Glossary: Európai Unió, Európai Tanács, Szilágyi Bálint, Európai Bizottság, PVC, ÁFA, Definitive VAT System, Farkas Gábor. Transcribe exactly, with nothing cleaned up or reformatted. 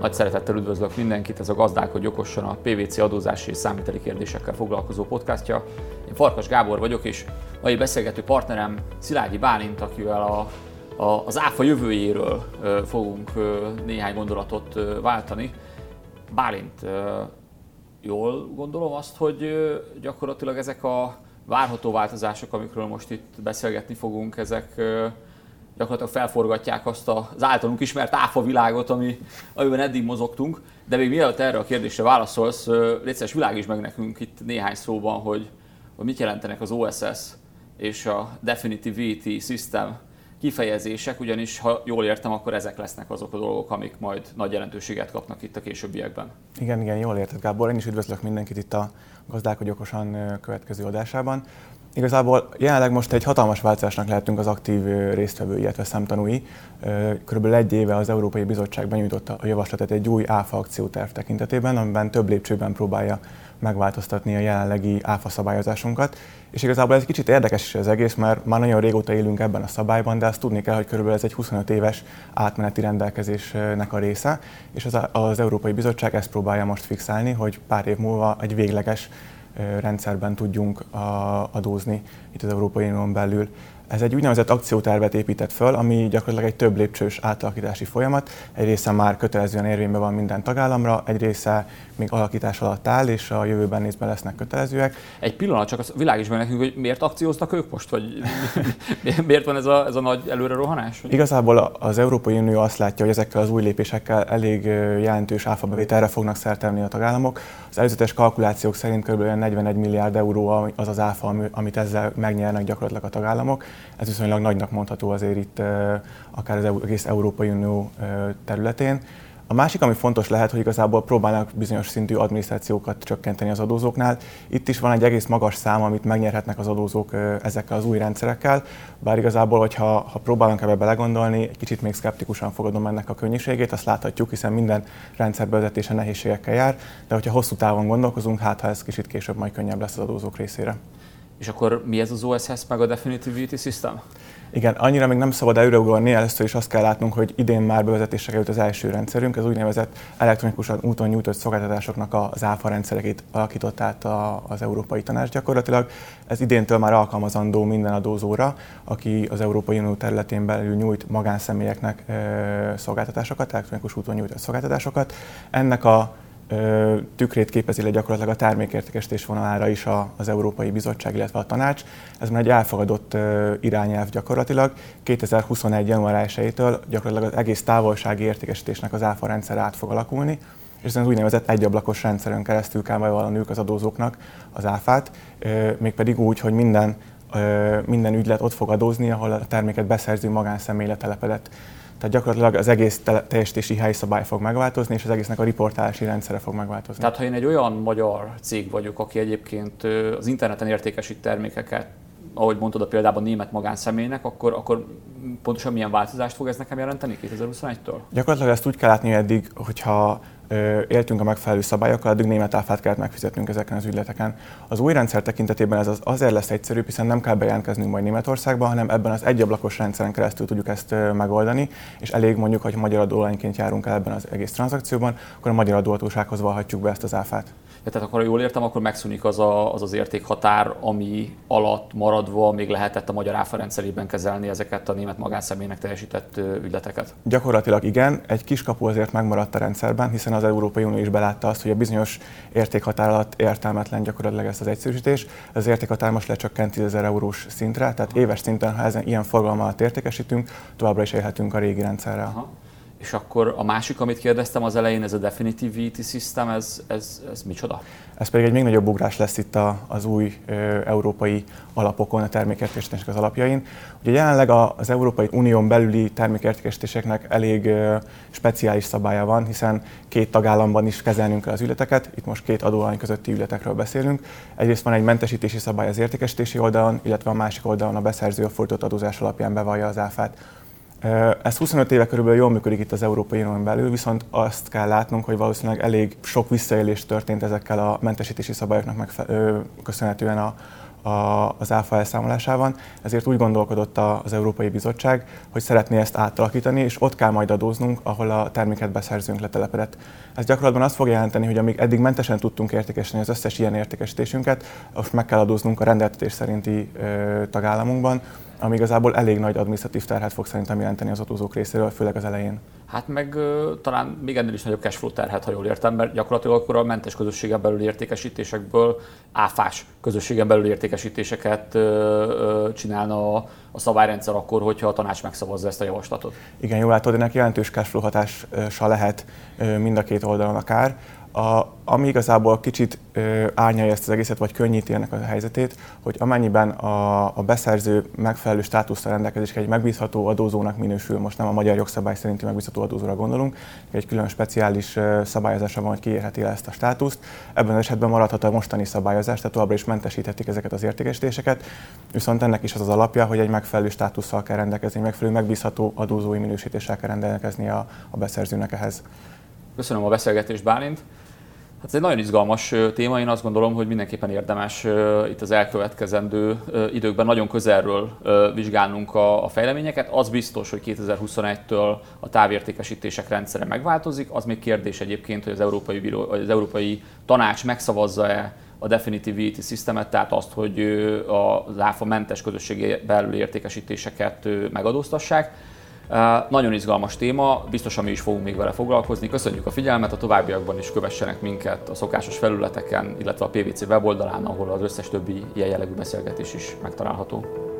Nagy szeretettel üdvözlök mindenkit, ez a Gazdák, hogy okosan a pé vé cé adózási és számviteli kérdésekkel foglalkozó podcastja. Én Farkas Gábor vagyok, és mai beszélgető partnerem Szilágyi Bálint, akivel a, a, az ÁFA jövőjéről fogunk néhány gondolatot váltani. Bálint, jól gondolom azt, hogy gyakorlatilag ezek a várható változások, amikről most itt beszélgetni fogunk, ezek gyakorlatilag felforgatják azt az általunk ismert áfa világot, ami, amiben eddig mozogtunk. De még mielőtt erre a kérdésre válaszolsz, légy szíves, világítsd meg nekünk itt néhány szóban, hogy, hogy mit jelentenek az o es es és a Definitive vé á té System kifejezések, ugyanis ha jól értem, akkor ezek lesznek azok a dolgok, amik majd nagy jelentőséget kapnak itt a későbbiekben. Igen, igen, jól érted, Gábor. Én is üdvözlök mindenkit itt a Gazdálkodj okosan következő adásában. Igazából jelenleg most egy hatalmas változásnak lehetünk az aktív résztvevői, illetve számtanúi. Körülbelül egy éve az Európai Bizottság benyújtotta a javaslatot egy új áfa akcióterv tekintetében, amiben több lépcsőben próbálja megváltoztatni a jelenlegi áfa szabályozásunkat. És igazából ez kicsit érdekes is az egész, mert már nagyon régóta élünk ebben a szabályban, de azt tudni kell, hogy körülbelül ez egy huszonöt éves átmeneti rendelkezésnek a része, és az, az Európai Bizottság ezt próbálja most fixálni, hogy pár év múlva egy végleges rendszerben tudjunk adózni itt az Európai Unión belül. Ez egy úgynevezett akciótervet épített föl, ami gyakorlatilag egy több lépcsős átalakítási folyamat. Egy része már kötelezően érvényben van minden tagállamra, egy része még alakítás alatt áll, és a jövőben nézben lesznek kötelezőek. Egy pillanat, csak a világ is meg nekünk, hogy miért akcióznak ők most, vagy miért van ez a, ez a nagy előrerohanás? Igazából az Európai Unió azt látja, hogy ezekkel az új lépésekkel elég jelentős áfabevételre fognak szert tenni a tagállamok. Az előzetes kalkulációk szerint kb. negyvenegy milliárd euró az az áfa, amit ezzel megnyernek gyakorlatilag a tagállamok. Ez viszonylag nagynak mondható azért itt akár az egész Európai Unió területén. A másik, ami fontos lehet, hogy igazából próbálnak bizonyos szintű adminisztrációkat csökkenteni az adózóknál. Itt is van egy egész magas szám, amit megnyerhetnek az adózók ezekkel az új rendszerekkel, bár igazából, hogyha ha próbálunk ebbe belegondolni, egy kicsit még szkeptikusan fogadom ennek a könnyűségét, azt láthatjuk, hiszen minden rendszerbevezetése nehézségekkel jár, de hogyha hosszú távon gondolkozunk, hát ha ez kicsit később majd könnyebb lesz az adózók részére. És akkor mi ez az o es es meg a Definitive vé á té System? Igen, annyira még nem szabad előreugorni, először is azt kell látnunk, hogy idén már bevezetésre került az első rendszerünk, az úgynevezett elektronikusan úton nyújtott szolgáltatásoknak az áfa rendszerekét alakított át az Európai Tanács gyakorlatilag. Ez idéntől már alkalmazandó minden adózóra, aki az Európai Unió területén belül nyújt magánszemélyeknek szolgáltatásokat, elektronikus úton nyújtott szolgáltatásokat. Ennek a tükrét képezi le gyakorlatilag a termékértékesítés vonalára is az Európai Bizottság, illetve a Tanács. Ez már egy elfogadott irányelv gyakorlatilag. kétezer-huszonegy január elsejétől gyakorlatilag az egész távolsági értékesítésnek az áfa rendszer át fog alakulni, és ezen az úgynevezett egyablakos rendszeren keresztül kell bevallaniuk az adózóknak az áfát, mégpedig úgy, hogy minden, minden ügylet ott fog adózni, ahol a terméket beszerző magánszemély letelepedett. Tehát gyakorlatilag az egész teljesítési helyszabály fog megváltozni, és az egésznek a riportálási rendszere fog megváltozni. Tehát ha én egy olyan magyar cég vagyok, aki egyébként az interneten értékesít termékeket, ahogy mondtad a példában német magánszemélynek, akkor, akkor pontosan milyen változást fog ez nekem jelenteni kétezer-huszonegytől? Gyakorlatilag ezt úgy kell látni eddig, hogyha éltünk a megfelelő szabályokkal, eddig német áfát kellett megfizetnünk ezeken az ügyleteken. Az új rendszer tekintetében ez azért lesz egyszerűbb, hiszen nem kell bejelentkeznünk majd Németországba, hanem ebben az egyablakos rendszeren keresztül tudjuk ezt megoldani, és elég mondjuk, hogy magyar adóalanyként járunk el ebben az egész tranzakcióban, akkor a magyar adóhatósághoz vallhatjuk be ezt az áfát. Ja, tehát akkor, ha jól értem, akkor megszűnik az, a, az az értékhatár, ami alatt maradva még lehetett a magyar áfa rendszerében kezelni ezeket a német magánszemélynek teljesített ügyleteket. Gyakorlatilag igen, egy kiskapu azért megmaradt a rendszerben, hiszen az Európai Unió is belátta azt, hogy a bizonyos értékhatár alatt értelmetlen gyakorlatilag ez az egyszerűsítés. Az értékhatár most lecsökkent tízezer eurós szintre, tehát Aha. éves szinten, ha ezen ilyen forgalom alatt értékesítünk, továbbra is élhetünk a régi rendszerrel. Aha. És akkor a másik, amit kérdeztem az elején, ez a Definitive vé á té System, ez, ez, ez micsoda? Ez pedig egy még nagyobb ugrás lesz itt az új ö, európai alapokon, a termékértékesítésnek az alapjain. Ugye jelenleg az Európai Unión belüli termékértékesítéseknek elég ö, speciális szabálya van, hiszen két tagállamban is kezelnünk kell az ügyleteket, itt most két adóalany közötti ügyletekről beszélünk. Egyrészt van egy mentesítési szabály az értékesítési oldalon, illetve a másik oldalon a beszerző a fordított adózás alapján bevallja az áfát. Ez huszonöt éve körülbelül jól működik itt az Európai Unión belül, viszont azt kell látnunk, hogy valószínűleg elég sok visszaélés történt ezekkel a mentesítési szabályoknak megfe- ö, köszönhetően a, az áfa elszámolásában, ezért úgy gondolkodott az Európai Bizottság, hogy szeretné ezt átalakítani, és ott kell majd adóznunk, ahol a terméket beszerzőnk letelepedett. Ez gyakorlatban azt fog jelenteni, hogy amíg eddig mentesen tudtunk értékesíteni az összes ilyen értékesítésünket, most meg kell adóznunk a rendeltetés szerinti tagállamunkban, ami igazából elég nagy adminisztratív terhet fog szerintem jelenteni az adózók részéről, főleg az elején. Hát meg talán még ennél is nagyobb cashflow terhet, ha jól értem, mert gyakorlatilag akkor a mentes közösségen belüli értékesítésekből áfás közösségen belüli értékesítéseket csinálna a szabályrendszer akkor, hogyha a tanács megszavazza ezt a javaslatot. Igen, jól látod, ennek jelentős cashflow hatása lehet mind a két oldalon akár. A, ami igazából kicsit ö, árnyalja ezt az egészet, vagy könnyíti ennek a helyzetét, hogy amennyiben a, a beszerző megfelelő státuszra rendelkezik, egy megbízható adózónak minősül, most nem a magyar jogszabály szerinti megbízható adózóra gondolunk, egy külön speciális ö, szabályozása van, hogy kiérheti le ezt a státuszt. Ebben az esetben maradhat a mostani szabályozás, tehát továbbra is mentesíthetik ezeket az értékesítéseket, viszont ennek is az az alapja, hogy egy megfelelő státusszal kell rendelkezni, megfelelő megbízható adózói minősítéssel kell rendelkezni a, a beszerzőnek ehhez. Köszönöm a beszélgetést, Bálint. Hát ez egy nagyon izgalmas téma, én azt gondolom, hogy mindenképpen érdemes itt az elkövetkezendő időkben nagyon közelről vizsgálnunk a fejleményeket. Az biztos, hogy kétezer-huszonegytől a távértékesítések rendszere megváltozik. Az még kérdés egyébként, hogy az Európai, Bíró, az Európai Tanács megszavazza-e a Definitive vé á té Systemet, tehát azt, hogy az áfa mentes közösségi belüli értékesítéseket megadóztassák. Uh, nagyon izgalmas téma, biztosan mi is fogunk még vele foglalkozni. Köszönjük a figyelmet, a továbbiakban is kövessenek minket a szokásos felületeken, illetve a pé vé cé weboldalán, ahol az összes többi ilyen jellegű beszélgetés is megtalálható.